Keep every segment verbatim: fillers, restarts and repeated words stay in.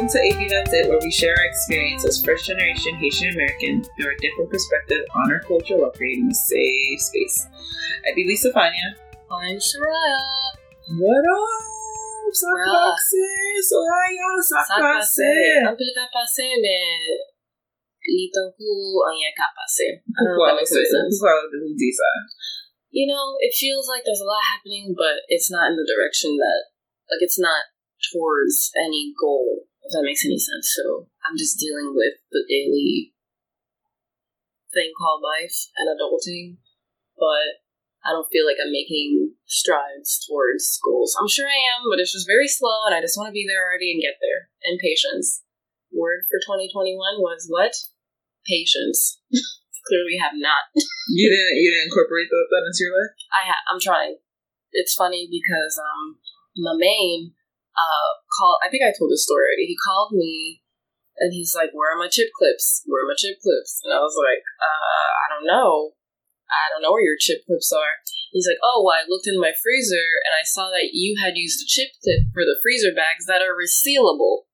Welcome to A B That's It, where we share our experience as first-generation Haitian American through a different perspective on our culture while creating a safe space. I be Lisa Fania. I'm Sharaa. What up, Sockboxes? Why y'all Sockboxes? I'm pretty capacé, but you don't know on your capacé. Who qualifies who decides? You know, it feels like there's a lot happening, but it's not in the direction that, like, it's not towards any goal, if that makes any sense. So I'm just dealing with the daily thing called life and adulting, but I don't feel like I'm making strides towards goals. I'm sure I am, but it's just very slow, and I just want to be there already and get there. And patience. Word for twenty twenty-one was what? Patience. Clearly have not. you didn't you didn't incorporate that, that into your life? I ha- I'm trying. It's funny because um my main Uh, call. I think I told this story already. He called me, and he's like, "Where are my chip clips? Where are my chip clips?" And I was like, uh, "I don't know. I don't know where your chip clips are." He's like, "Oh, well, I looked in my freezer, and I saw that you had used the chip tip for the freezer bags that are resealable."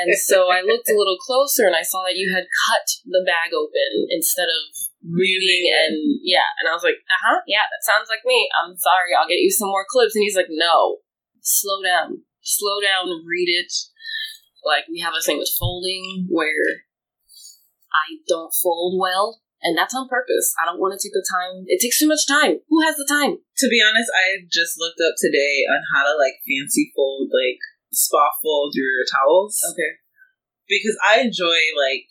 And so I looked a little closer, and I saw that you had cut the bag open instead of reading, and yeah. And I was like, "Uh huh, yeah, that sounds like me. I'm sorry. I'll get you some more clips." And he's like, "No. Slow down. Slow down, read it." Like, we have a thing with folding where I don't fold well, and that's on purpose. I don't want to take the time. It takes too much time. Who has the time? To be honest, I just looked up today on how to, like, fancy fold, like, spa fold your towels. Okay. Because I enjoy, like,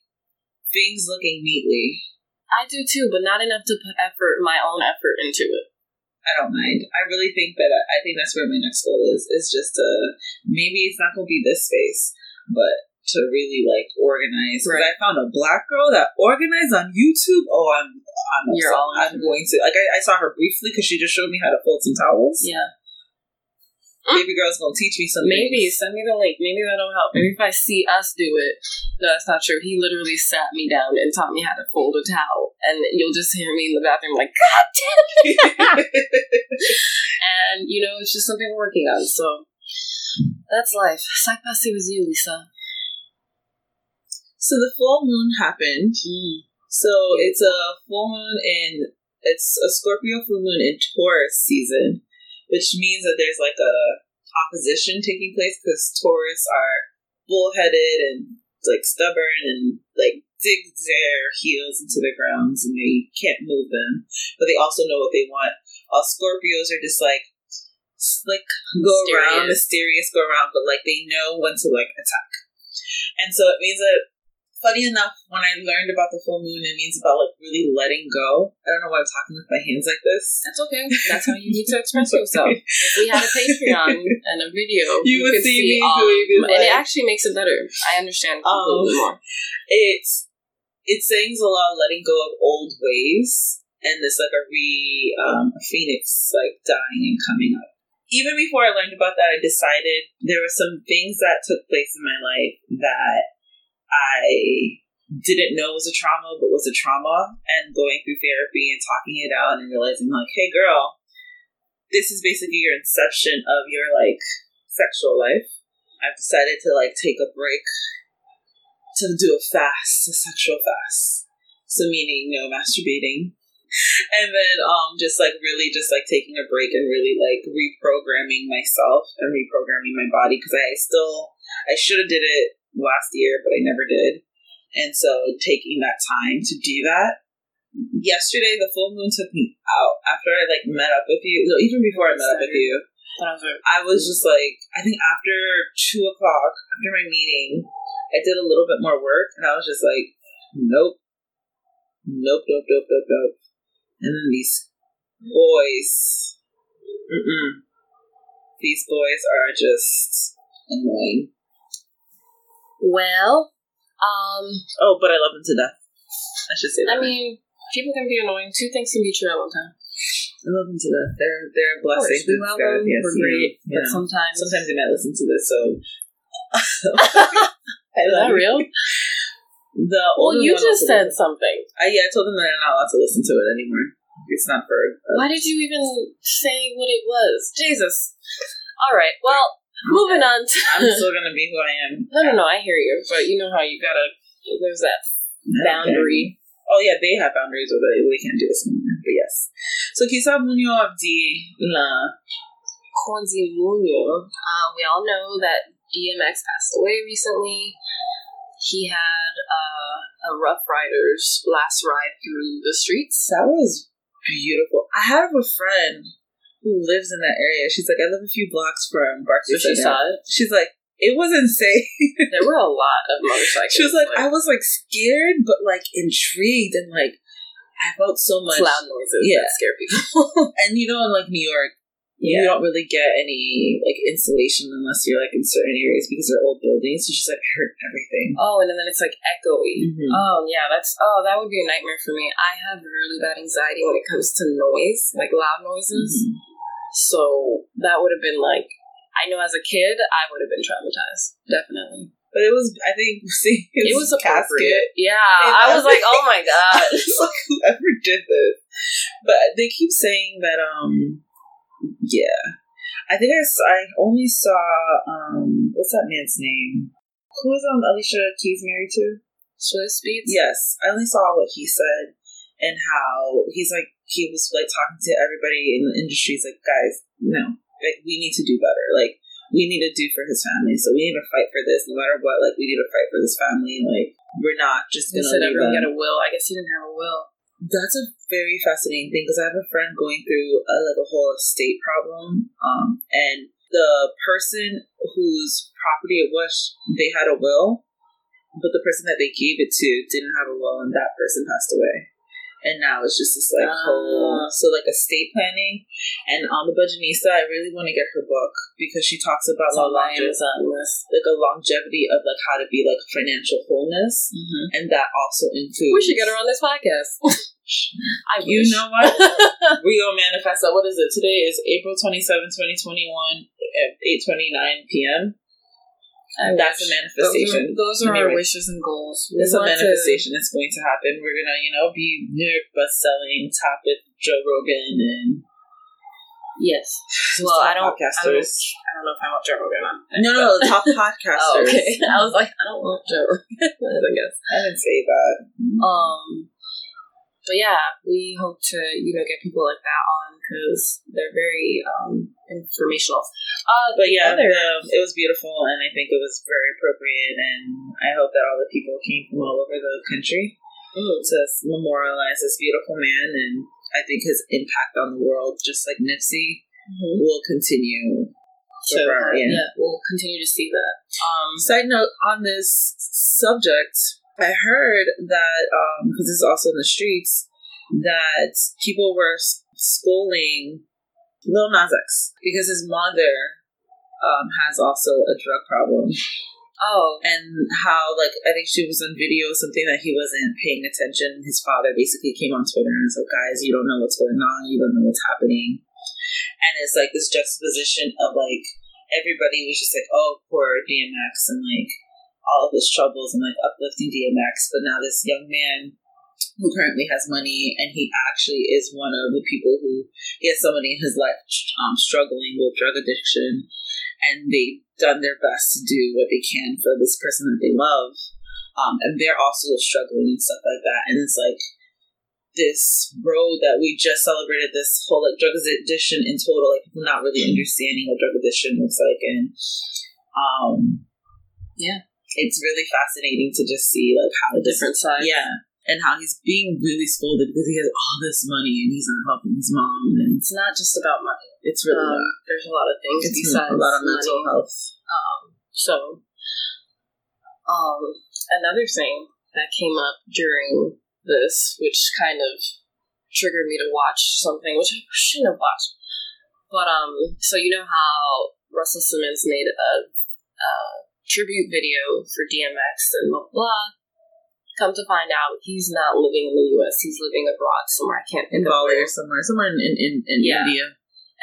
things looking neatly. I do too, but not enough to put effort, my own effort into it. I don't mind. I really think that I think that's where my next goal is. It's just to, maybe it's not going to be this space, but to really, like, organize. Because right. I found a black girl that organized on YouTube. Oh, I'm I'm, You're all I'm going to. Like, I, I saw her briefly because she just showed me how to fold some towels. Yeah. Maybe girl's going to teach me something. Maybe. Send me the link. Maybe that'll help. Maybe if I see us do it. No, that's not true. He literally sat me down and taught me how to fold a towel. And you'll just hear me in the bathroom like, God damn it! And, you know, it's just something we're working on. So, that's life. Side passy was you, Lisa. So, the full moon happened. Mm. So, it's a full moon in, it's a Scorpio full moon in Taurus season. Which means that there's, like, a opposition taking place because Taurus are bullheaded and, like, stubborn and, like, dig their heels into the grounds and they can't move them. But they also know what they want. All Scorpios are just, like, slick, go mysterious. around, mysterious, go around, but, like, they know when to, like, attack. And so it means that, funny enough, when I learned about the full moon, it means about, like, really letting go. I don't know why I'm talking with my hands like this. That's okay. That's how you need to express yourself. If we had a Patreon and a video, you, you would could see, see me um, doing this. And it actually makes it better. I understand um, a little bit more. It's, it sings a lot of letting go of old ways, and it's like a re um, a phoenix, like, dying and coming up. Even before I learned about that, I decided there were some things that took place in my life that I didn't know was a trauma, but was a trauma, and going through therapy and talking it out and realizing, like, hey, girl, this is basically your inception of your, like, sexual life. I've decided to, like, take a break to do a fast, a sexual fast. So meaning no masturbating. And then um, just, like, really just, like, taking a break and really, like, reprogramming myself and reprogramming my body because I still, I should have did it last year, but I never did. And so taking that time to do that. Yesterday, the full moon took me out after I, like, met up with you. No, even before I met up with you, I was just like, I think after two o'clock, after my meeting, I did a little bit more work and I was just like, nope, nope, nope, nope, nope, nope. And then these boys, mm-mm. these boys are just annoying. Well, um... Oh, but I love them to death. I should say that. I right. mean, people can be annoying. Two things can be true at one time. I love them to death. They're, they're a blessing. We love them. Yes, we're great. But know. sometimes... Sometimes they might listen to this, so... Is that real? The well, you just said something. I, yeah, I told them that they're not allowed to listen to it anymore. It's not for... Uh, Why did you even say what it was? Jesus. All right, well... Moving on to... I'm still going to be who I am. No, no, no, I hear you. But you know how you gotta... There's that boundary. Okay. Oh, yeah, they have boundaries over it. We can't do this anymore. But yes. So, Kisa Muño Abdi La Konzi Muño. Uh, we all know that D M X passed away recently. He had uh, a Rough Riders last ride through the streets. That was beautiful. I have a friend who lives in that area. She's like, I live a few blocks from Barksdale. So she saw it? She's like, it was insane. There were a lot of motorcycles. She was like, like, I was like scared, but like intrigued, and like I felt so much. It's loud noises yeah. that scare people. And you know, in like New York, yeah. you don't really get any like insulation unless you're like in certain areas because they're old buildings. So she's like, I heard everything. Oh, and then it's like echoey. Mm-hmm. Oh, yeah, that's oh, that would be a nightmare for me. I have really bad anxiety when it comes to noise, like loud noises. Mm-hmm. So that would have been like, I know as a kid, I would have been traumatized. Definitely. But it was, I think, see, it was a casket. Yeah. And I was, was like, oh my God. I was like, whoever did this. But they keep saying that, um, yeah. I think I, saw, I only saw, um, what's that man's name? Who is um, Alicia Keys married to? Swizz Beatz? Yes. I only saw what he said and how he's like, he was like talking to everybody in the industry. He's like, guys, no, like we need to do better. Like we need to do for his family. So we need to fight for this, no matter what. Like we need to fight for this family. Like we're not just gonna. He said everyone got a will. I guess he didn't have a will. That's a very fascinating thing because I have a friend going through a, like a whole estate problem, um, and the person whose property it was, they had a will, but the person that they gave it to didn't have a will, and that person passed away. And now it's just this, like, whole... Uh, so, like, estate planning. And on the Budgetnista, I really want to get her book because she talks about so longe- like a longevity of, like, how to be, like, financial wholeness. Mm-hmm. And that also includes... We should get her on this podcast. I wish. You know what? We gonna manifest that. What is it? Today is April twenty-seventh, twenty twenty-one at eight twenty-nine p.m. And I that's wish. a manifestation. Those are, those are our wishes and goals. We it's a manifestation. To... It's going to happen. We're going to, you know, be New York best-selling, top at Joe Rogan and... Yes. Well, I don't, podcasters. I don't know if I want Joe Rogan on. No, no, no, the top podcasters. Oh, okay. I was like, I don't want Joe Rogan, I guess. I didn't say that. Um, but yeah, we hope to, you know, get people like that on because they're very... Um, informational. Uh, but yeah, other, the, it was beautiful, and I think it was very appropriate, and I hope that all the people came from all over the country mm. to memorialize this beautiful man, and I think his impact on the world, just like Nipsey, mm-hmm. will continue. So, uh, yeah, we'll continue to see that. Um, Side note on this subject, I heard that, because um, this is also in the streets, that people were scolding Lil Nas X because his mother um, has also a drug problem. Oh. And how, like, I think she was on video something that he wasn't paying attention. His father basically came on Twitter and was like, guys, you don't know what's going on. You don't know what's happening. And it's like this juxtaposition of, like, everybody was just like, oh, poor D M X and, like, all of his troubles and, like, uplifting D M X. But now this young man who currently has money, and he actually is one of the people who he has somebody in his life um, struggling with drug addiction, and they've done their best to do what they can for this person that they love, um, and they're also struggling and stuff like that, and it's like this road that we just celebrated, this whole like drug addiction in total, like people not really understanding what drug addiction looks like, and um, yeah, it's really fascinating to just see like how the different sides, yeah. And how he's being really scolded because he has all this money and he's not helping his mom. And it's not just about money. It's really um, not. There's a lot of things it's besides a lot of mental money. health. Um, so, um, another thing that came up during this, which kind of triggered me to watch something, which I shouldn't have watched. But, um, so you know how Russell Simmons made a, a tribute video for D M X and blah, blah. Come to find out, he's not living in the U S. He's living abroad somewhere. I can't think of where. Somewhere, somewhere in, in, in yeah. India.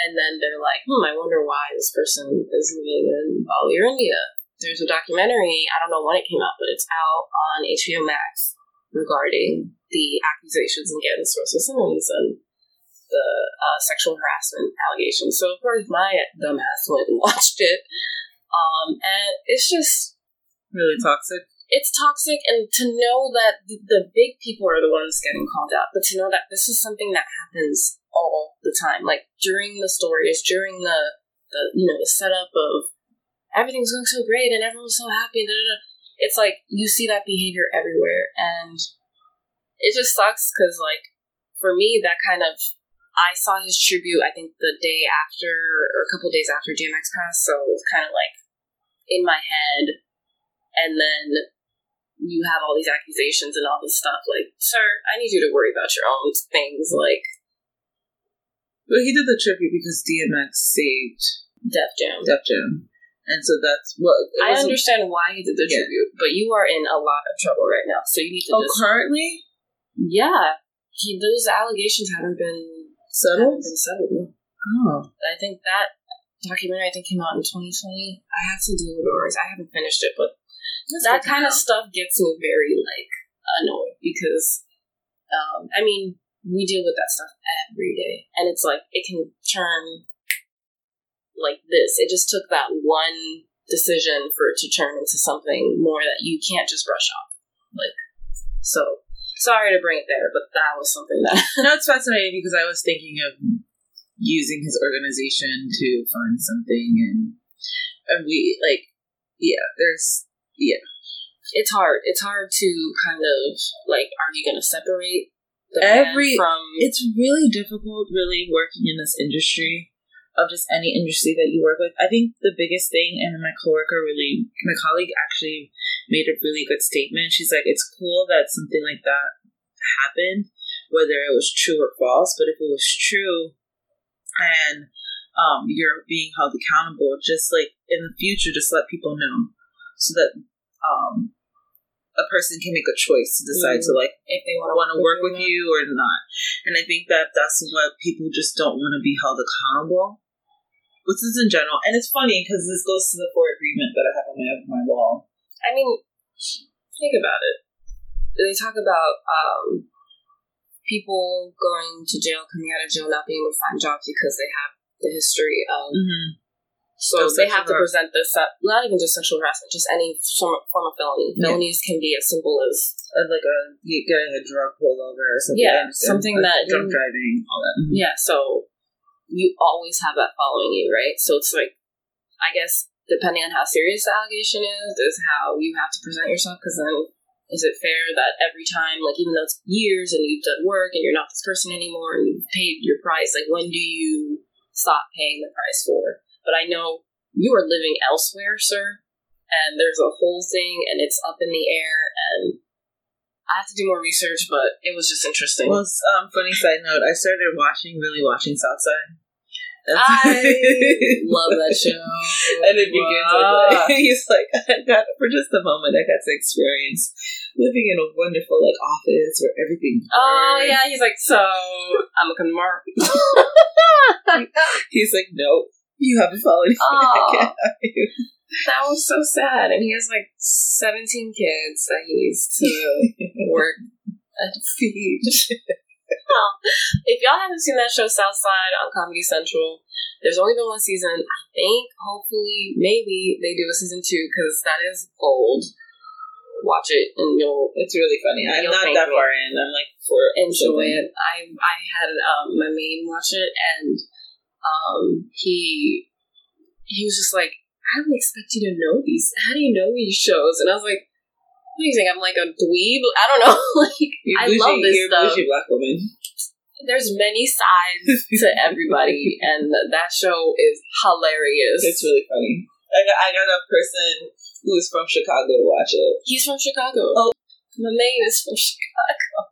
And then they're like, hmm, I wonder why this person is living in Bali or India. There's a documentary, I don't know when it came out, but it's out on H B O Max regarding the accusations against Russell Simmons and the uh, sexual harassment allegations. So, of course, my dumbass went and watched it. Um, and it's just really toxic. It's toxic, and to know that the, the big people are the ones getting called out, but to know that this is something that happens all the time, like during the stories, during the, the you know, the setup of everything's going so great and everyone's so happy. Da, da, da. It's like you see that behavior everywhere, and it just sucks because, like, for me, that kind of I saw his tribute. I think the day after, or a couple days after D M X passed, so it was kind of like in my head, and then you have all these accusations and all this stuff. Like, sir, I need you to worry about your own things. Like, well, he did the tribute because D M X saved Def Jam. Def Jam, and so that's what well, I understand a, why he did the yeah. tribute. But you are in a lot of trouble right now, so you need to. Oh, just, currently, yeah, he, those allegations haven't been settled. Haven't been settled. Oh, I think that documentary I think came out in twenty twenty. I have to do it, or I haven't finished it, but. That's that kind of stuff gets me very, like, annoyed because, um, I mean, we deal with that stuff every day. And it's like, it can turn like this. It just took that one decision for it to turn into something more that you can't just brush off. Like, so, sorry to bring it there, but that was something that... No, it's fascinating because I was thinking of using his organization to fund something. And, and we, like, yeah, there's... Yeah. It's hard. It's hard to kind of, like, are you going to separate the Every, man from... It's really difficult, really, working in this industry, of just any industry that you work with. I think the biggest thing, and my coworker really, my colleague actually made a really good statement. She's like, it's cool that something like that happened, whether it was true or false, but if it was true and um, you're being held accountable, just, like, in the future, just let people know. So that um, a person can make a choice to decide mm-hmm. to, like, if they want to work with you or not. And I think that that's what people just don't want to be held accountable. Which is in general. And it's funny because this goes to the four agreement that I have on my, on my wall. I mean, think about it. They talk about um, people going to jail, coming out of jail, not being able to find jobs because they have the history of... Mm-hmm. So, so they have to present this up, not even just sexual harassment, just any form of, form of felony. Yeah. Felonies can be as simple as... Uh, like a, getting a drug pullover or something. Yeah, something like that... Drunk driving, all that. Mm-hmm. Yeah, so you always have that following you, right? So it's like, I guess, depending on how serious the allegation is, is how you have to present yourself, because then is it fair that every time, like, even though it's years and you've done work and you're not this person anymore and you've paid your price, like, when do you stop paying the price for? But I know you are living elsewhere, sir, and there's a whole thing, and it's up in the air, and I have to do more research, but it was just interesting. Well, um, funny side note, I started watching, really watching South Side. I love that show. And it begins wow. with, like, he's like, I got, for just a moment, I got to experience living in a wonderful, like, office where everything works. Oh, yeah, he's like, so, I'm a conmar. He's like, nope. You haven't followed me. I can't have you. That was so sad. And he has like seventeen kids that he needs to work and feed. Oh. If y'all haven't seen that show, South Side, on Comedy Central, there's only been one season. I think, hopefully, maybe they do a season two because that is gold. Watch it and you'll. It's really funny. I'm not that far in. I'm like for enjoy it. I I had um, my main watch it and. Um, he, he was just like, I didn't expect you to know these, how do you know these shows? And I was like, what do you think, I'm like a dweeb? I don't know, like, you're I bougie, love this you're stuff. You're a black woman. There's many sides to everybody, and that show is hilarious. It's really funny. I got, I got a person who's from Chicago to watch it. He's from Chicago. Oh, my maid is from Chicago.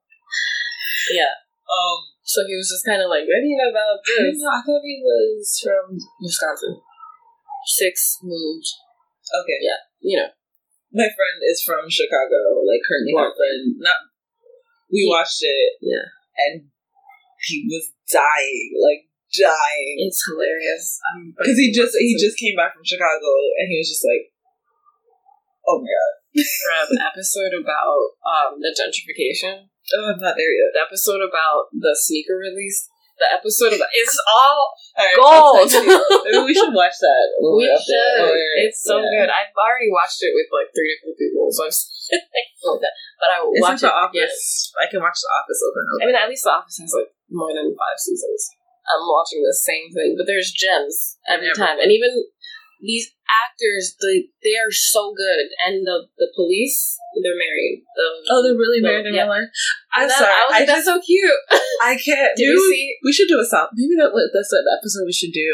Yeah. Um, So he was just kind of like, what do you know about this? I don't know, I thought he was from Wisconsin. Six moved. Okay. Yeah, you know. My friend is from Chicago, like currently yeah. her friend. Not, we he, watched it. Yeah. And he was dying, like dying. It's hilarious. Because he just he just came back from Chicago and he was just like, oh my god. From an episode about um, the gentrification. Oh, I'm not there yet. The episode about the sneaker release. the episode of it's all right, gold. Maybe we should watch that. We'll we should. Or, it's so yeah. good. I've already watched it with like three different people, so I'm like that. But I will it's watch like it. The Office. Again. I can watch The Office over and over. I mean, at least The Office has like more than five seasons. I'm watching the same thing, but there's gems every Never. time, and even these actors, they they are so good. And the the police, they're married. The, oh, they're really the, married in yeah. real life. I'm that, sorry, I was like, I that's just, so cute. I can't. Did do you see? We should do a South. Maybe that that's an episode we should do.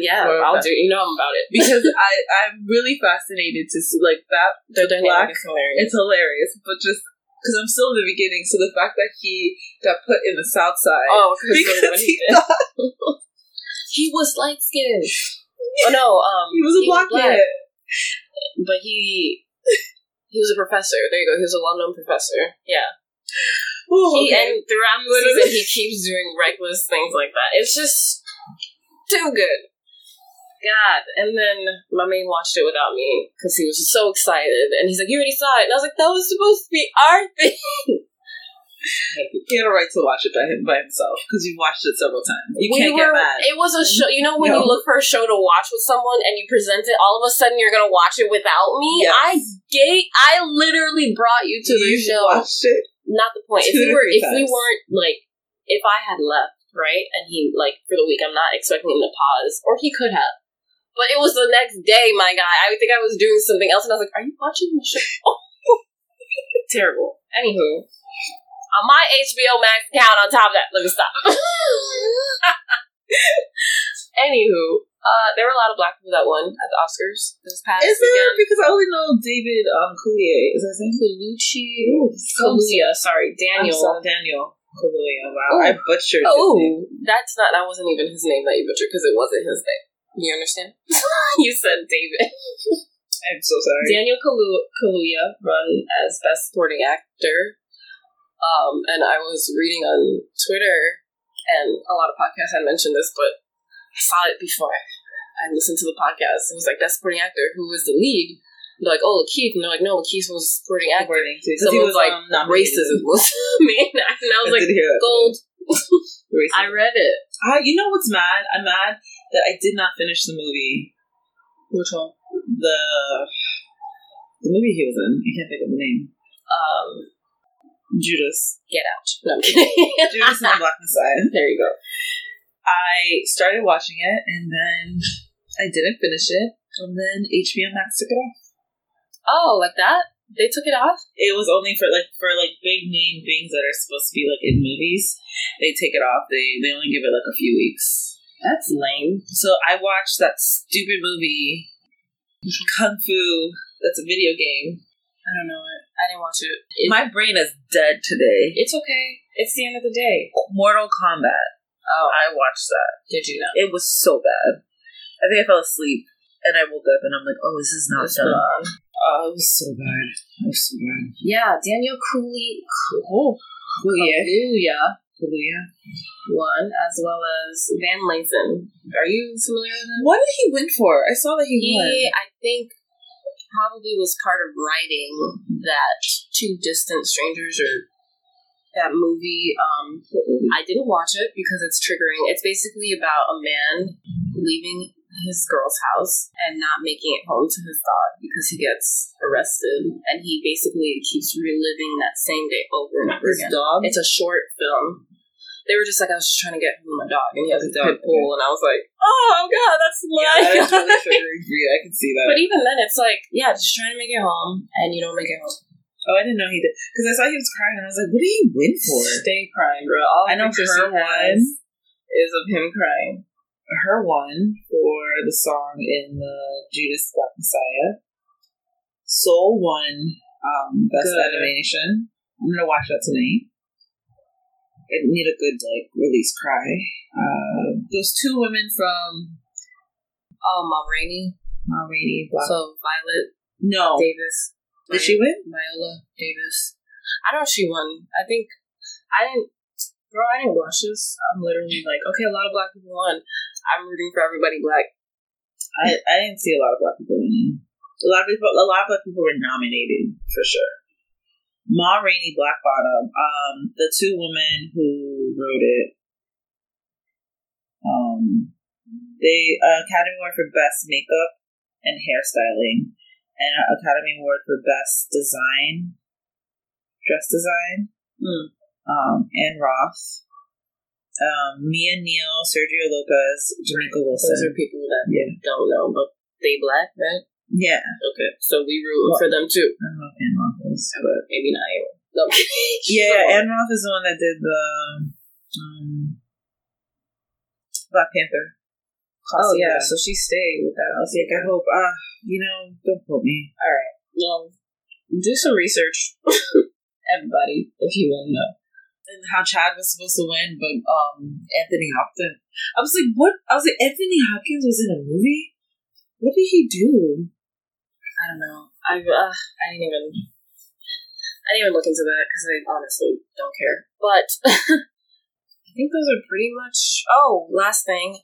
Yeah, or I'll do. You know, I'm about it because I I'm really fascinated to see like that. The black, is hilarious. It's hilarious, but just. Because I'm still in the beginning, so the fact that he got put in the South Side. Oh, because he, he, thought- he was light skinned. Oh no, um, he was a he black man. But he he was a professor. There you go. He was a well known professor. Yeah. Ooh, he okay. and throughout the season, he keeps doing reckless things like that. It's just too good. God. And then my man watched it without me because he was just so excited and he's like, you already saw it, and I was like, that was supposed to be our thing. He had a right to watch it by, him, by himself because you watched it several times. You we can't were, get mad. It was a show, you know, when no. you look for a show to watch with someone and you present it, all of a sudden you're gonna watch it without me. Yes. I gave, I literally brought you to the show. You watched it? Not the point. If we were, if we weren't like, if I had left, right, and he like for the week, I'm not expecting him to pause, or he could have. But it was the next day, my guy. I think I was doing something else, and I was like, are you watching the show? Terrible. Anywho. On my H B O Max account, on top of that, let me stop. Anywho, uh, there were a lot of black people that won at the Oscars this past Is weekend. There? Because I only know David um, Kaluuya. Is that his name? Kaluuya. Kaluuya, sorry. Daniel. I'm sorry, Daniel. Kaluuya, wow. Ooh. I butchered his oh, name. That's not, that wasn't even his name that you butchered, because it wasn't his name. You understand? You said David. I'm so sorry. Daniel Kalu- Kaluuya won as Best Supporting Actor. Um, and I was reading on Twitter, and a lot of podcasts had mentioned this, but I saw it before I listened to the podcast. It was like, Best Supporting Actor, who was the lead? And they're like, oh, Lakeith. And they're like, no, Lakeith was Supporting Actor. Someone was, was like, um, racism was main. And I was I like, gold. I read it. Uh, you know what's mad? I'm mad that I did not finish the movie. Which one? The the movie he was in. I can't think of the name. Um, Judas. Get out. No, I'm kidding. Judas and the Black Messiah. There you go. I started watching it, and then I didn't finish it, and then H B O Max took it off. Oh, like that? They took it off? It was only for like for like big name things that are supposed to be like in movies. They take it off. They they only give it like a few weeks. That's lame. So I watched that stupid movie, Kung Fu, that's a video game. I don't know it. I didn't watch it. it. My brain is dead today. It's okay. It's the end of the day. Mortal Kombat. Oh. I watched that. Did you know? It was so bad. I think I fell asleep and I woke up and I'm like, oh, this is not so long. Oh, it was so bad. It was so bad. Yeah, Daniel Kaluuya. Oh, Kaluuya. Kaluuya. One, as well as Van Langen. Are you familiar with him? What did he win for? I saw that he, he won. He, I think, probably was part of writing that Two Distant Strangers or that movie. Um, I didn't watch it because it's triggering. It's basically about a man leaving his girl's house and not making it home to his dog because he gets arrested, and he basically keeps reliving that same day over and over his again. Dog? It's a short film. They were just like, I was just trying to get him a dog, and he has a dog pool, and I was like, oh god, that's my yeah, that is really triggering for you. I can see that. But even then, it's like, yeah, just trying to make it home, and you don't make it home. Oh, I didn't know he did, because I saw he was crying, and I was like, what do you win for? Stay crying, bro. All I know for her one is of him crying. Her one for the song in the Judas Black Messiah. Soul won um, Best good. Animation. I'm gonna watch that tonight. I need a good like release cry. Uh, those two women from oh Ma Rainey, Ma Rainey. Black. So Viola no Davis. Did Viola, she win? Viola Davis. I don't know if she won. I think I didn't. Bro, I didn't watch this. I'm literally like, okay, a lot of black people won. I'm rooting for everybody black. I, I didn't see a lot of black people winning. A lot of people, a lot of black people were nominated for sure. Ma Rainey's Black Bottom. Um, the two women who wrote it, Um, they uh, Academy Award for Best Makeup and Hairstyling, and uh, Academy Award for Best Design, Dress Design. Mm. Um, Anne Roth, um, Mia Neal, Sergio Lopez, Jamaica Wilson. Those are people that yeah. don't know, but they black, right? Yeah. Okay, so we root well, for them too. I don't know if Anne Roth is, but maybe not. No. Yeah, so, Anne Roth is the one that did the um, Black Panther. Oh yeah, so she stayed with that. I was like, I hope. Ah, uh, you know, don't quote me. All right, well, do some research, everybody, if you want to know. And how Chad was supposed to win, but um, Anthony Hopkins. I was like, what? I was like, Anthony Hopkins was in a movie. What did he do? I don't know. I uh, I didn't even. I didn't even look into that because I honestly don't care. But I think those are pretty much. Oh, last thing,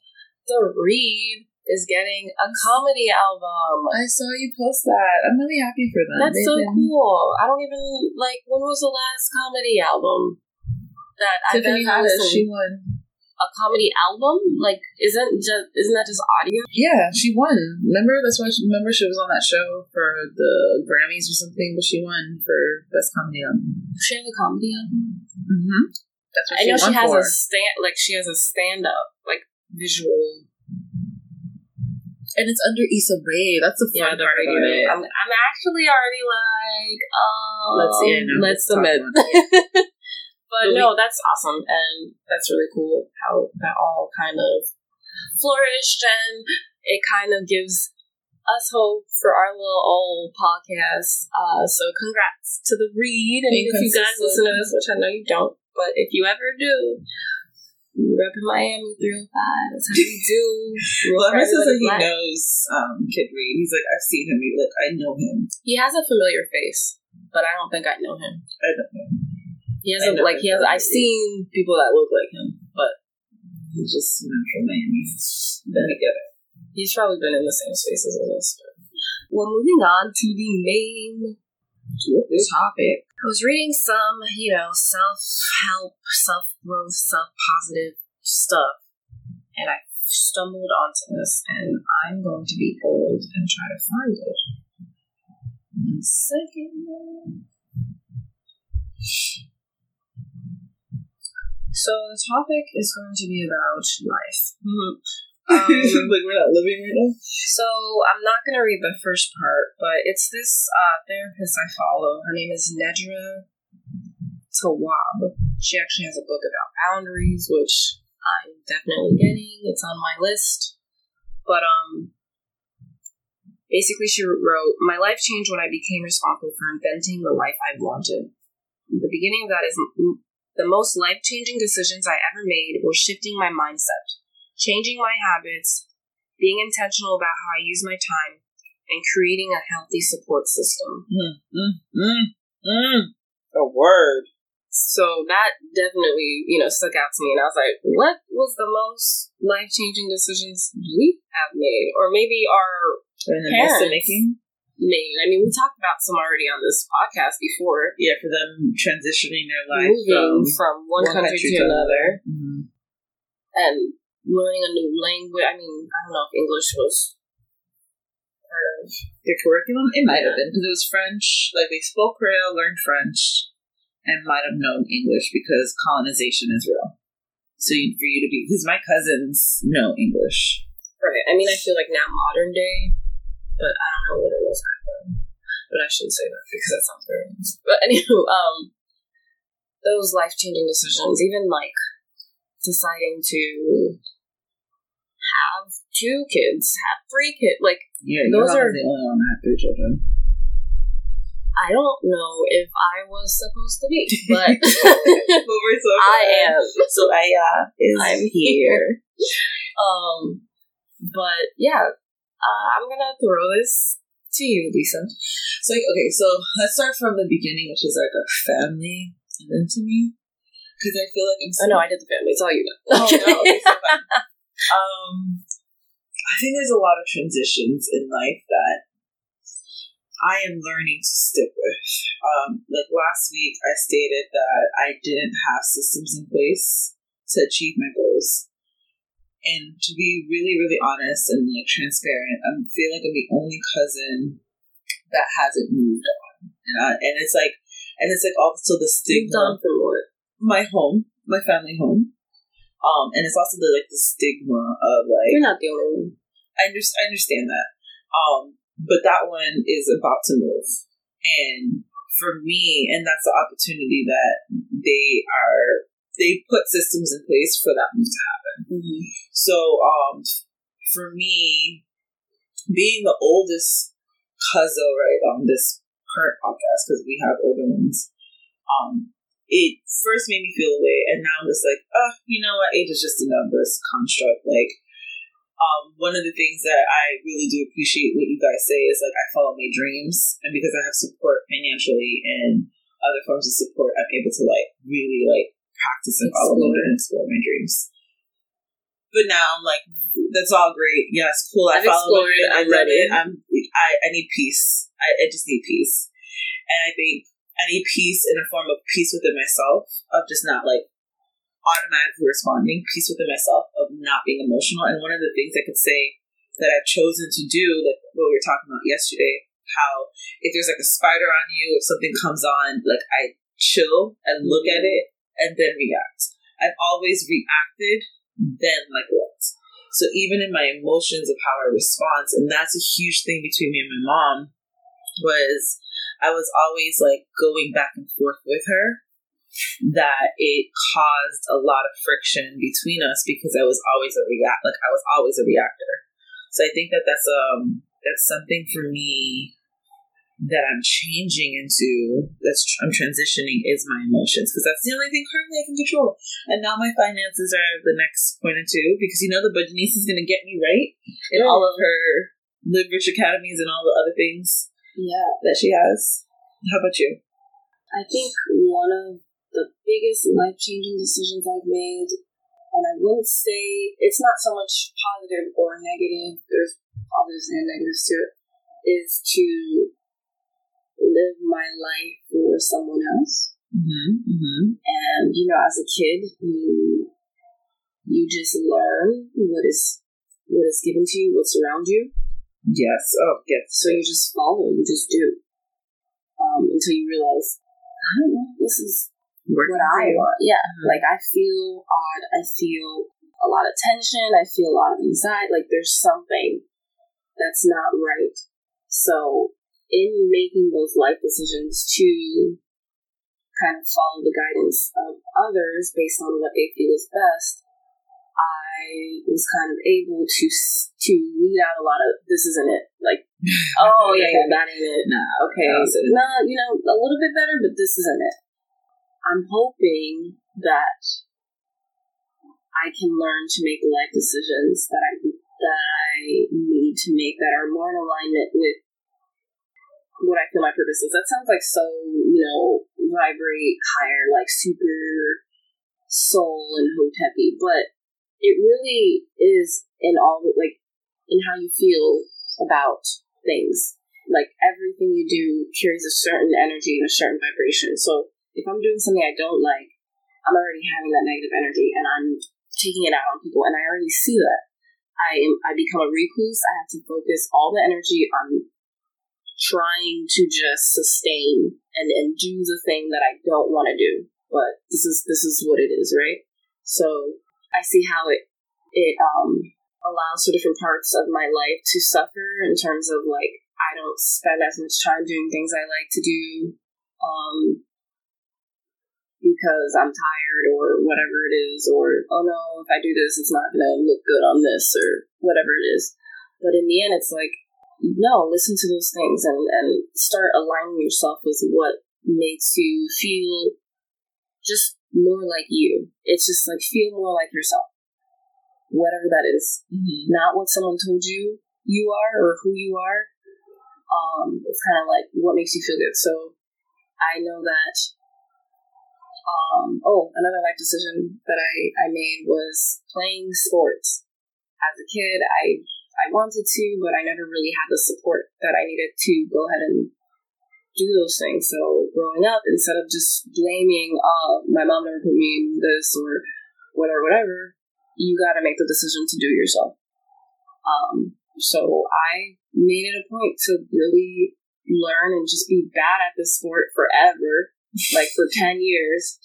the Reed is getting a comedy album. I saw you post that. I'm really happy for them. That's They've so been... cool. I don't even like. When was the last comedy album? That Tiffany Haddish, she won a comedy album. Like, isn't just isn't that just audio? Yeah, she won. Remember, that's why. She, remember, she was on that show for the Grammys or something, but she won for best comedy album. She has a comedy album. Mm-hmm. That's what I she know. Won she has for. a stand. Like she has a stand up, like visual, and it's under Issa Rae. That's the fun yeah, part of it. I'm, I'm actually already like, um, let's see. I know let's submit. But no, that's awesome, and that's really cool how that all kind of flourished, and it kind of gives us hope for our little old podcast. Uh, so congrats to the Reed, and if you guys listen to this, which I know you don't, but if you ever do, rep in Miami three oh five, that's how you do. Lemmer says that he black. knows um, Kid Reed. He's like, I've seen him, like, I know him. He has a familiar face, but I don't think I know him. I don't know him. He has a, like he has. I've seen people that look like him, but he's just you know from Miami. Then I get it. He's probably been in the same spaces as us. Well, moving on to the main topic, I was reading some, you know, self help, self growth, self positive stuff, and I stumbled onto this, and I'm going to be bold and try to find it. One second. So the topic is going to be about life. Mm-hmm. Um, like, we're not living right now? So I'm not going to read the first part, but it's this uh, therapist I follow. Her name is Nedra Tawab. She actually has a book about boundaries, which I'm definitely getting. It's on my list. But um, basically she wrote, my life changed when I became responsible for inventing the life I wanted. The beginning of that is... The most life-changing decisions I ever made were shifting my mindset, changing my habits, being intentional about how I use my time, and creating a healthy support system. Mm, mm, mm, mm. A word. So that definitely, you know, stuck out to me. And I was like, what was the most life-changing decisions we have made? Or maybe our parents making? Made. I mean, we talked about some already on this podcast before. Yeah, for them transitioning their life from, from one, one country, country to another. another. Mm-hmm. And learning a new language. I mean, I don't know if English was part of their curriculum. It might have been, because it was French. Like, they spoke Creole, learned French, and might have known English because colonization is real. So you, for you to be... Because my cousins know English. Right. I mean, I feel like now modern day... But I don't know what it was back then. But I shouldn't say that because that sounds very nice. But anywho, um, those life-changing decisions, even like deciding to have two kids, have three kids, like yeah, those are the only one that have three children. I don't know if I was supposed to be, but we're so I am. So I uh, is I'm here. um, but yeah. Uh, I'm gonna throw this to you, Lisa. So, like, okay, so let's start from the beginning, which is like a family, and then to me, because I feel like I'm. So oh no, I did the family. It's all you know. Oh no, okay, so fine. Um, I think there's a lot of transitions in life that I am learning to stick with. Um, like last week, I stated that I didn't have systems in place to achieve my goals. And to be really, really honest and like transparent, I feel like I'm the only cousin that hasn't moved on. And, I, and it's like, and it's like also the stigma for my home, my family home. Um, and it's also the, like the stigma of like, you're not the only one. I understand, I understand that. Um, but that one is about to move. And for me, and that's the opportunity that they are, they put systems in place for that move to happen. Mm-hmm. So, um, for me, being the oldest cousin, right, on this current podcast, because we have older ones, um, it first made me feel away, and now I'm just like, oh, you know what, age is just a number, it's a construct, like, Um, one of the things that I really do appreciate what you guys say is, like, I follow my dreams, and because I have support financially and other forms of support, I'm able to, like, really, like, practice and follow my dreams and explore my dreams. But now I'm like, that's all great. Yes, cool. I follow it. I love it. I'm, I, I need peace. I, I just need peace. And I think I need peace in a form of peace within myself, of just not, like, automatically responding, peace within myself, of not being emotional. And one of the things I could say that I've chosen to do, like what we were talking about yesterday, how if there's like a spider on you, if something comes on, like I chill and look at it and then react. I've always reacted, then like what? So even in my emotions of how I respond, and that's a huge thing between me and my mom, was I was always like going back and forth with her, that it caused a lot of friction between us because I was always a react, like I was always a reactor. So I think that that's um that's something for me that I'm changing into. That's tr- I'm transitioning is my emotions, because that's the only thing currently I can control. And now my finances are the next point of two, because you know the Budgetnista is going to get me right in all of her Live Rich Academies and all the other things. Yeah, that she has. How about you? I think one of the biggest life-changing decisions I've made, and I wouldn't say, it's not so much positive or negative, there's positives and negatives to it, is to live my life for someone else. Mm-hmm, mm-hmm. And, you know, as a kid, you you just learn what is what is given to you, what's around you. Yes. Oh, yes. So you just follow, you just do. Um, until you realize, I don't know, this is what I want. Yeah. Mm-hmm. Like, I feel odd. I feel a lot of tension. I feel a lot of anxiety. Like, there's something that's not right. So, in making those life decisions to kind of follow the guidance of others based on what they feel is best, I was kind of able to to weed out a lot of, this isn't it. Like, oh, yeah, yeah, that ain't it. Nah, okay. No, so, nah, you know, a little bit better, but this isn't it. I'm hoping that I can learn to make life decisions that I that I need to make that are more in alignment with what I feel my purpose is. That sounds like so, you know, vibrate higher, like super soul and hotepi, but it really is in all, like, in how you feel about things. Like, everything you do carries a certain energy and a certain vibration. So if I'm doing something I don't like, I'm already having that negative energy, and I'm taking it out on people, and I already see that. I am, I become a recluse. I have to focus all the energy on trying to just sustain and, and do the thing that I don't want to do. But this is this is what it is, right? So I see how it it um allows for different parts of my life to suffer, in terms of like I don't spend as much time doing things I like to do. Um. Because I'm tired or whatever it is, or, oh no, if I do this, it's not going to look good on this, or whatever it is. But in the end, it's like, no, listen to those things and, and start aligning yourself with what makes you feel just more like you. It's just like, feel more like yourself. Whatever that is. Mm-hmm. Not what someone told you you are or who you are. Um, it's kind of like what makes you feel good. So I know that Um, oh, another life decision that I, I made was playing sports. As a kid, I I wanted to, but I never really had the support that I needed to go ahead and do those things. So growing up, instead of just blaming, uh, my mom never put me in this or whatever, whatever, you got to make the decision to do it yourself. Um, so I made it a point to really learn and just be bad at this sport forever, like for ten years.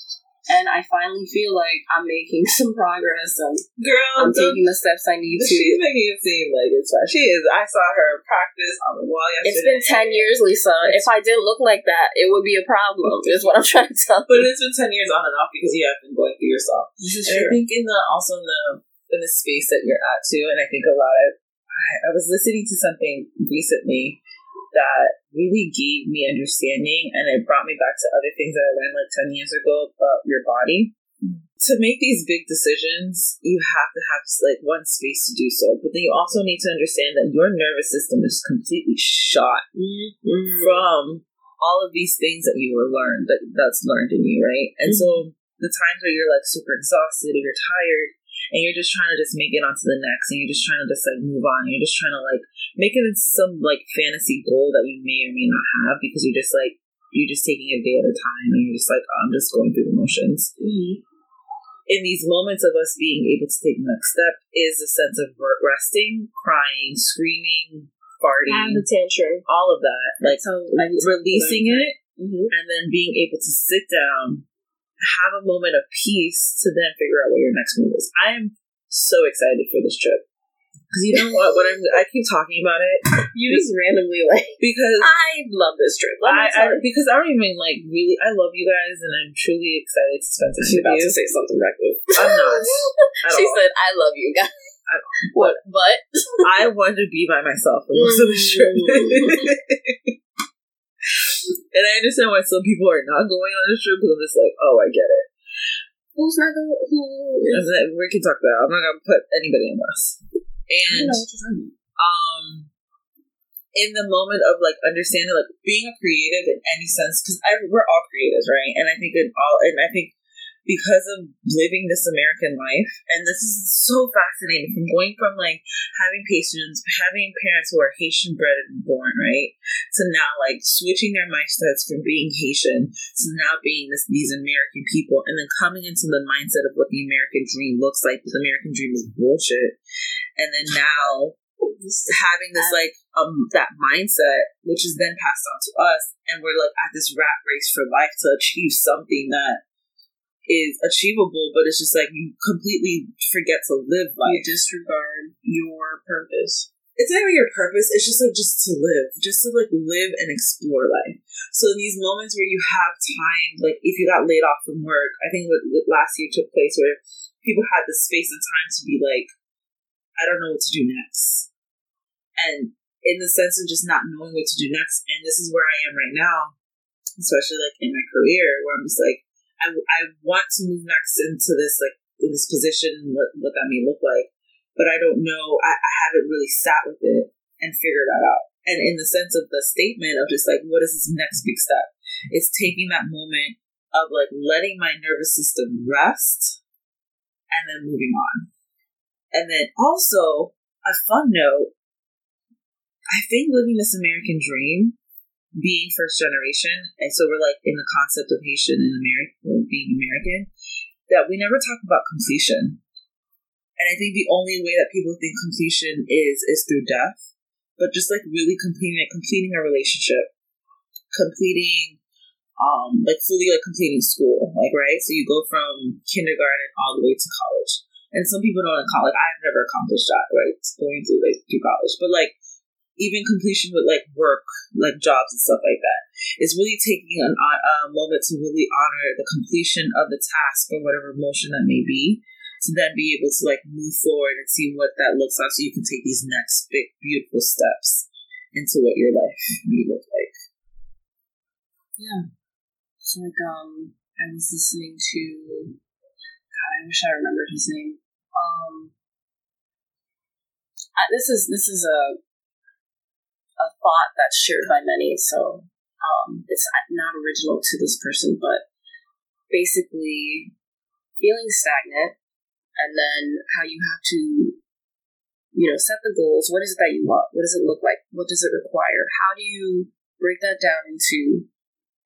And I finally feel like I'm making some progress and Girl, I'm taking the steps I need to. She's making it seem like it's right. She is. I saw her practice on the wall yesterday. It's been ten years, Lisa. If I didn't look like that, it would be a problem, is what I'm trying to tell you. But it's been ten years on and off because you have been going through yourself. This is true. I think in the, also in the, in the space that you're at, too, and I think a lot of... I, I was listening to something recently that really gave me understanding, and it brought me back to other things that I learned like ten years ago about your body. Mm-hmm. To make these big decisions, you have to have like one space to do so, but then you also need to understand that your nervous system is completely shot mm-hmm. from all of these things that you were learned, that that's learned in you, right? And mm-hmm. so the times where you're like super exhausted or you're tired, and you're just trying to just make it onto the next, and you're just trying to just like move on. You're just trying to like make it some like fantasy goal that you may or may not have, because you're just like, you're just taking a day at a time, and you're just like, oh, I'm just going through the motions. Mm-hmm. In these moments of us being able to take the next step is a sense of resting, crying, screaming, farting, have a tantrum, all of that, like releasing it, mm-hmm. and then being able to sit down, have a moment of peace to then figure out what your next move is. I am so excited for this trip. Because you know what? When I'm, I keep talking about it. You just randomly like, because I love this trip. I, I, because I don't even like really, I love you guys, and I'm truly excited to spend time with you. About to say something reckless. I'm not. At she all. Said, I love you guys. I don't, what? But I want to be by myself for most of this trip. And I understand why some people are not going on this trip, because I'm just like, oh, I get it. Who's not going? Who is? We can talk about it. I'm not going to put anybody in this. And um, in the moment of like understanding, like being a creative in any sense, because we're all creatives, right? And I think in all, and I think because of living this American life, and this is so fascinating, from going from like having patients, having parents who are Haitian bred and born, right, to now like switching their mindsets from being Haitian to now being this, these American people, and then coming into the mindset of what the American dream looks like. The American dream is bullshit, and then now having this like um that mindset, which is then passed on to us, and we're like at this rat race for life to achieve something that is achievable, but it's just like you completely forget to live life. You disregard your purpose. It's not even your purpose. It's just like just to live, just to like live and explore life. So in these moments where you have time, like if you got laid off from work, I think what, what last year took place where people had the space and time to be like, I don't know what to do next, and in the sense of just not knowing what to do next. And this is where I am right now, especially like in my career, where I'm just like, I, I want to move next into this, like, in this position, what, what that may look like, but I don't know, I, I haven't really sat with it and figured that out. And in the sense of the statement of just, like, what is this next big step? It's taking that moment of, like, letting my nervous system rest and then moving on. And then also, a fun note, I think living this American dream, being first generation, and so we're like in the concept of Haitian and American, being American, that we never talk about completion. And I think the only way that people think completion is is through death, but just like really completing it, completing a relationship, completing, um, like fully like completing school, like right. So you go from kindergarten all the way to college, and some people don't college. I've never accomplished that, right? Going through like through college, but like. Even completion with like work, like jobs and stuff like that, is really taking an, a moment to really honor the completion of the task or whatever emotion that may be, to then be able to like move forward and see what that looks like, so you can take these next big, beautiful steps into what your life may look like. Yeah. It's like, um, I was listening to, God, I wish I remembered his name. Um, I, this is, this is a, a thought that's shared by many, so um, it's not original to this person, but basically feeling stagnant, and then how you have to, you know, set the goals. What is it that you want? What does it look like? What does it require? How do you break that down into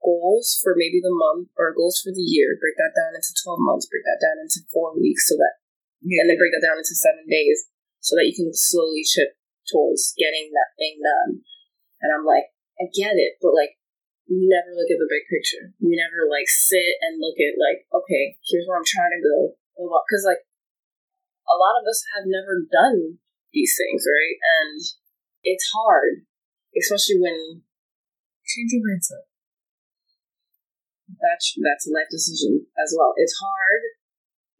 goals for maybe the month, or goals for the year? Break that down into twelve months, break that down into four weeks, so that yeah. and then break that down into seven days so that you can slowly chip towards getting that thing done. And I'm like, I get it, but like, we never look at the big picture. We never like sit and look at like, okay, here's where I'm trying to go. Because like, a lot of us have never done these things, right? And it's hard, especially when change your mindset. That's that's a life decision as well. It's hard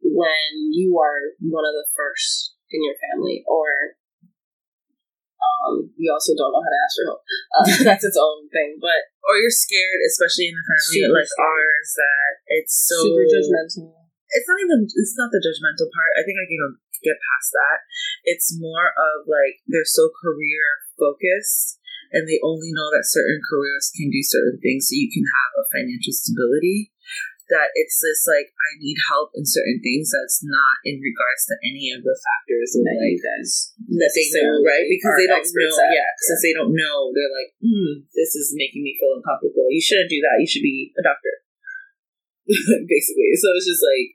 when you are one of the first in your family, or um, you also don't know how to ask for help. Uh, that's its own thing. But or you're scared, especially in a family like scared. ours, that it's so super judgmental. It's not even. It's not the judgmental part. I think I can get past that. It's more of like they're so career focused. And they only know that certain careers can do certain things so you can have a financial stability. That it's this, like, I need help in certain things that's not in regards to any of the factors that, like, you guys that they know, right? Because they don't know. At, yeah, yeah. Since they don't know, they're like, hmm, this is making me feel uncomfortable. You shouldn't do that. You should be a doctor. Basically. So it's just like,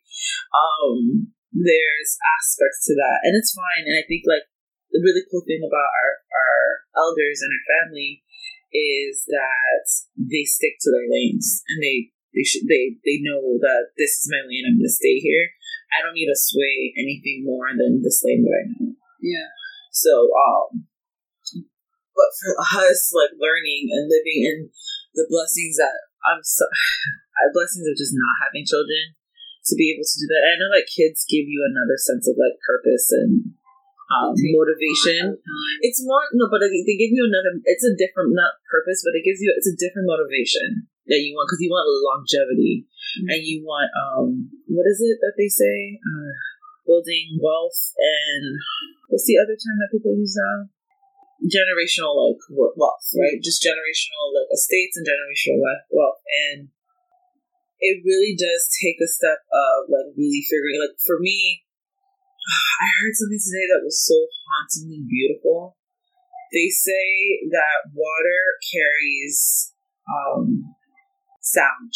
um, there's aspects to that. And it's fine. And I think, like, the really cool thing about our, our elders and our family is that they stick to their lanes, and they they should, they they know that this is my lane. I'm gonna stay here. I don't need to sway anything more than this lane that I know. Yeah. So, um, but for us, like learning and living in the blessings that I'm so blessings of just not having children to be able to do that. I know that kids give you another sense of like purpose and. Um, motivation. It's more no, but they give you another. It's a different, not purpose, but it gives you. It's a different motivation that you want because you want longevity, mm-hmm. and you want um. What is it that they say? Uh, building wealth, and what's the other term that people use now? Generational like wealth, right? Mm-hmm. Just generational like estates and generational wealth, and it really does take a step of like really figuring. Like for me. I heard something today that was so hauntingly beautiful. They say that water carries um, sound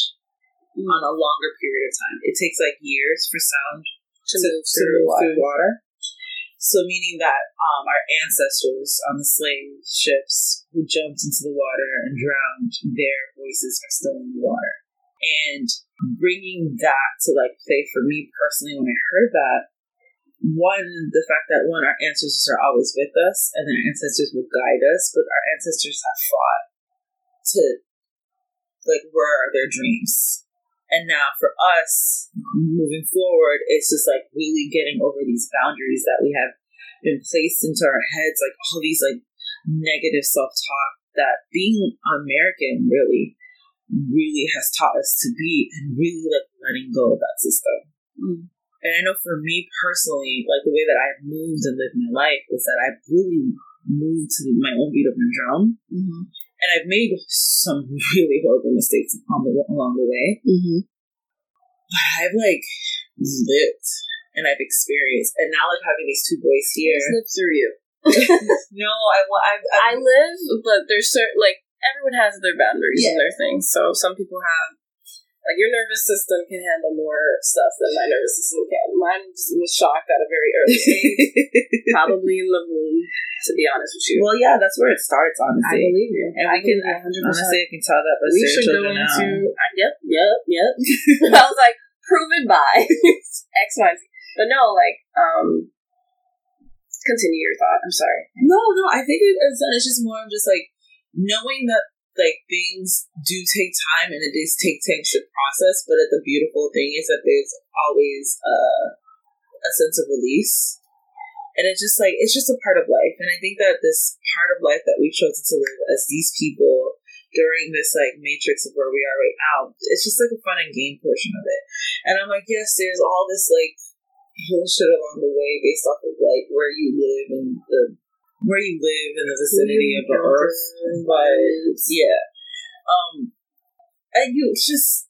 mm. on a longer period of time. It takes like years for sound to, to move through, through, water. through water. So meaning that um, our ancestors on the slave ships who jumped into the water and drowned, their voices are still in the water. And bringing that to like play for me personally when I heard that, one, the fact that, one, our ancestors are always with us, and our ancestors will guide us, but our ancestors have fought to, like, where are their dreams? And now for us, moving forward, it's just, like, really getting over these boundaries that we have been placed into our heads, like, all these, like, negative self-talk that being American, really, really has taught us to be, and really, like, letting go of that system. Mm. And I know for me personally, like the way that I've moved and lived my life is that I've really moved to my own beat of my drum. Mm-hmm. And I've made some really horrible mistakes along the, along the way. Mm-hmm. But I've like lived and I've experienced. And now like having these two boys here. It's lived through you. no, I, I've, I've, I live, but there's certain, like everyone has their boundaries yeah. and their things. So some people have. Like, your nervous system can handle more stuff than my nervous system can. Mine was shocked at a very early age, probably in the womb, to be honest with you. Well, yeah, that's where it starts, honestly. I believe you. And I, I can, I honestly, I can tell that by certain children now. We should go into, uh, yep, yep, yep. I was like, proven by X, Y, Z. But no, like, um, continue your thought. I'm sorry. No, no, I think it, it's, it's just more of just, like, knowing that like things do take time and it is take time to process, but the beautiful thing is that there's always uh, a sense of release, and it's just like it's just a part of life. And I think that this part of life that we've chosen to live as these people during this like matrix of where we are right now, it's just like a fun and game portion of it. And I'm like, yes, there's all this like bullshit along the way based off of like where you live and the. where you live in the vicinity of the earth, but yeah, um, and you it's just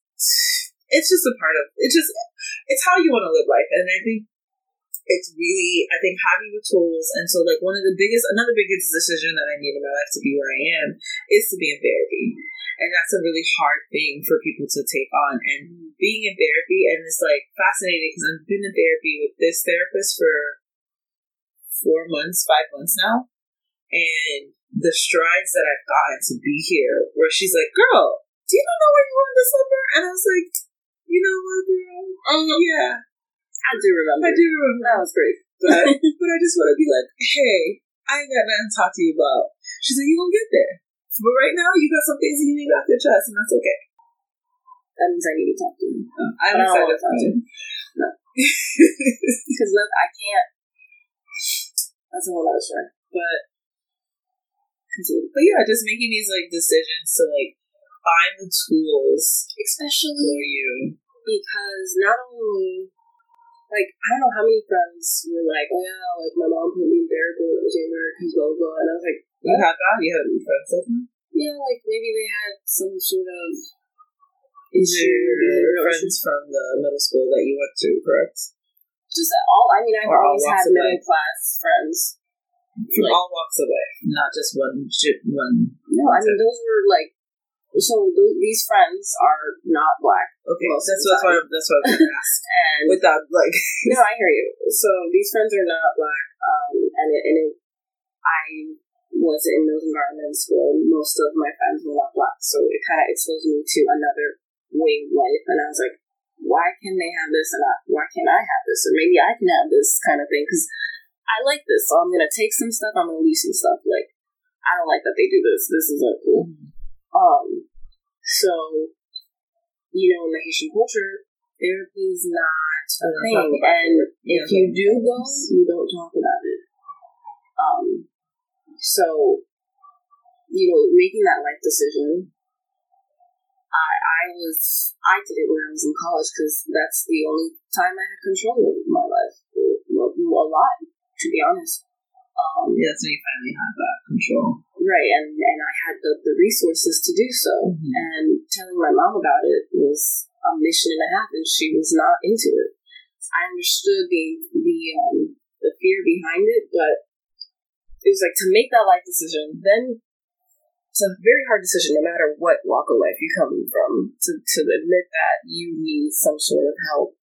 it's just a part of it's just it's how you want to live life, and I think it's really, I think, having the tools. And so, like, one of the biggest, another biggest decision that I made in my life to be where I am is to be in therapy. And that's a really hard thing for people to take on. And being in therapy, and it's, like, fascinating because I've been in therapy with this therapist for four months, five months now. And the strides that I've gotten to be here, where she's like, girl, do you not know where you were this summer? And I was like, you know what, girl? Um, yeah. I do remember. I do remember. That was great. But, but I just want to be like, hey, I ain't got nothing to talk to you about. She's like, you gonna get there. But right now, you got some things that you need off your chest, and that's okay. That means I need to talk to you. No, I'm I excited to talk to you. No. Because, look, I can't. That's a whole other story. But, but yeah, just making these, like, decisions to, like, find the tools, especially for you, because not only, like, I don't know how many friends were like, oh yeah, like, my mom put me in therapy when I was younger because blah blah blah, and I was like, you had that? You had any friends like that? Yeah, like, maybe they had some sort of issue. Your friends from the middle school that you went to, correct? Just at all. I mean, I've always had middle class friends from all walks of life, not just one one. No, I mean, those were like. So th- these friends are not black. Okay, that's what, I, that's what I was going to ask. And without, like... No, I hear you. So these friends are not black, um, and, it, and it, I was in those environments where most of my friends were not black, so it kind of exposed me to another way of life, and I was like, why can they have this, and I, why can't I have this? Or maybe I can have this kind of thing, because I like this, so I'm going to take some stuff, I'm going to leave some stuff. Like, I don't like that they do this. This isn't cool. Um, so, you know, in the Haitian culture, therapy is not a thing, and if you do go, you don't talk about it. Um, so, you know, making that life decision, I, I was, I did it when I was in college, because that's the only time I had control over my life, well, a lot, to be honest. Um, yeah, that's when you finally have that control. Right, and, and I had the, the resources to do so. Mm-hmm. And telling my mom about it was a mission and a half, and she was not into it. I understood the the um, the fear behind it, but it was like to make that life decision, then it's a very hard decision no matter what walk of life you come from, to, to admit that you need some sort of help.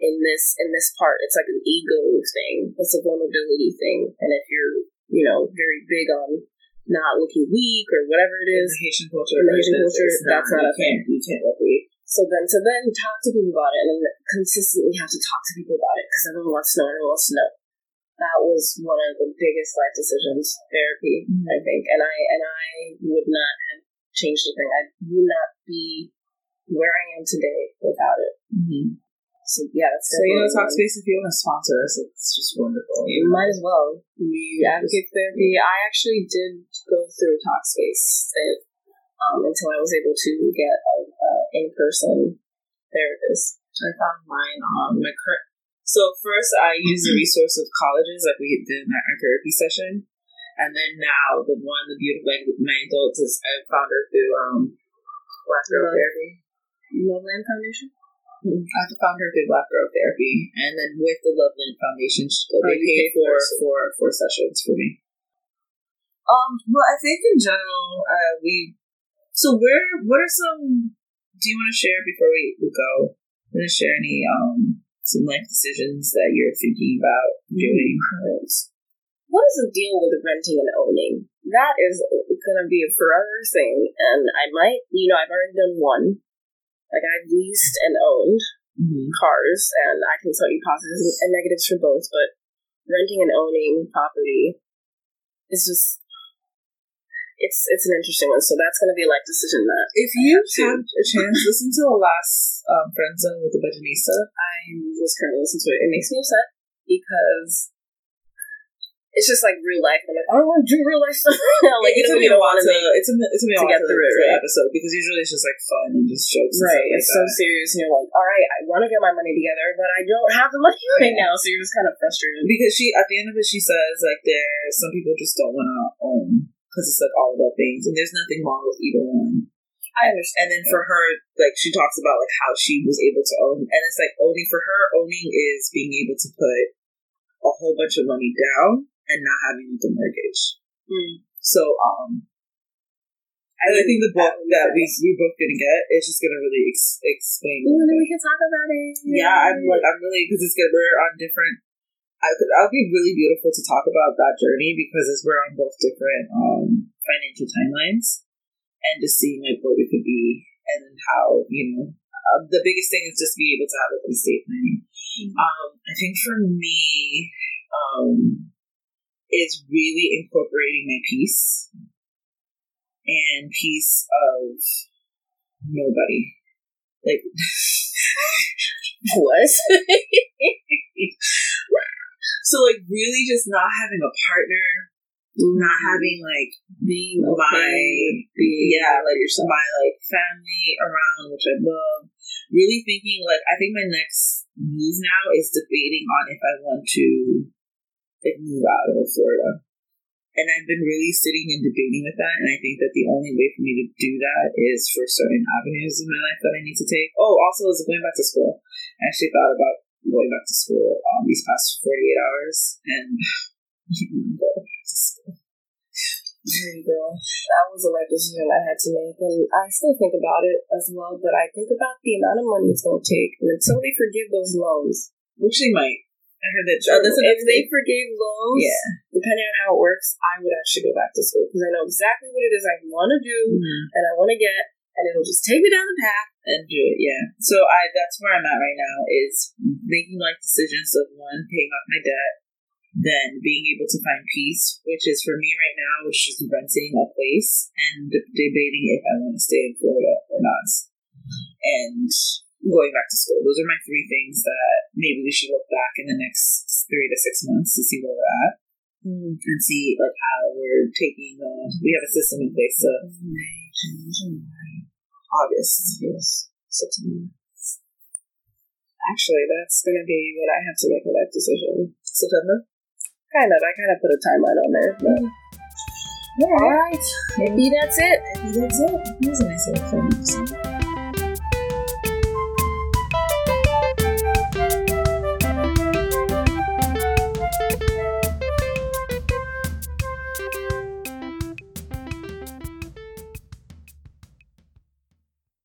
In this in this part, it's like an ego thing. It's a vulnerability thing. And if you're, you know, very big on not looking weak or whatever it is, in the Haitian culture, in the Haitian culture, that's not a thing. You can't look weak. So then to then talk to people about it, and then consistently have to talk to people about it because everyone wants to know. Everyone wants to know. That was one of the biggest life decisions, therapy, mm-hmm. I think. And I and I would not have changed a thing. I would not be where I am today without it. Mm-hmm. So, yeah, it's so, you know, Talkspace, if you want to sponsor us, it's just wonderful. You might as well. We advocate therapy. I actually did go through Talkspace um, until I was able to get an uh, in-person therapist. I found mine on my current... So, first, I used the resource of colleges, like we did in our therapy session. And then now, the one, the beautiful, like, my adults, is I found her through um, Black Girl Therapy. Loveland Foundation? I found her through Black Girl Therapy, and then with the Loveland Foundation, oh, they paid for for four sessions for me. Um, well, I think in general, uh, we. So, where? What are some? Do you want to share before we go? Want to share any um some life decisions that you're thinking about doing? Mm-hmm. What is the deal with renting and owning? That is going to be a forever thing, and I might, you know, I've already done one. Like, I've leased and owned mm-hmm. cars, and I can tell you positives and negatives for both, but renting and owning property is just, it's it's an interesting one. So that's going to be a life decision that if you had a chance, listen to the last um, Friend Zone with the Budgetnista. I was currently listening to it. It makes me upset because it's just like real life. And I'm like, I don't want to do real life stuff. Like, you know, you don't want to. It's a it's a to get through it, right? Episode, because usually it's just like fun and just jokes. And right, it's like so that. Serious, and you're like, all right, I want to get my money together, but I don't have the money right yeah. now. So you're just kind of frustrated because she at the end of it she says like there some people just don't want to own because it's like all of that things, and there's nothing wrong with either one. I understand. And then for her, like she talks about like how she was able to own, and it's like owning for her, owning is being able to put a whole bunch of money down and not having the mortgage. Mm. So, um, and I think the book that we we both gonna get is just gonna really ex- explain. Ooh, then we can talk about it. Yeah, I'm like I'm really because it's good. We're on different. I could. I'll be really beautiful to talk about that journey because as we're on both different um, financial timelines, and just seeing like what we could be and how you know. Uh, the biggest thing is just be able to have open estate planning. Mm-hmm. Um, I think for me, um, is really incorporating my peace and peace of nobody. Like, what? So, like, really just not having a partner, not having, like, being okay. my, yeah, like, yourself. My, like, family around, which I love. Really thinking, like, I think my next move now is debating on if I want to, like, move out of Florida. And I've been really sitting and debating with that, and I think that the only way for me to do that is for certain avenues in my life that I need to take. Oh, also, I was going back to school. I actually thought about going back to school um, these past forty-eight hours, and... Hey girl, that was a life decision I had to make, and I still think about it as well. But I think about the amount of money it's going to take, and until they forgive those loans, which they might. I heard that. Oh, that's if they forgave loans, yeah. Depending on how it works, I would actually go back to school because I know exactly what it is I want to do mm-hmm. and I want to get, and it'll just take me down the path and do it. Yeah. So I that's where I'm at right now is making like decisions of one paying off my debt. Then being able to find peace, which is for me right now, which is renting a place and de- debating if I want to stay in Florida or not, and going back to school. Those are my three things that maybe we should look back in the next three to six months to see where we're at mm-hmm. and see like how we're taking. Uh, we have a system in place of August, yes, September. Actually, that's gonna be when I have to make a life decision. September. Kind of. I kind of put a timeline on there. But. Yeah. All right. Maybe that's it. Maybe that's it. That was a nice little thing.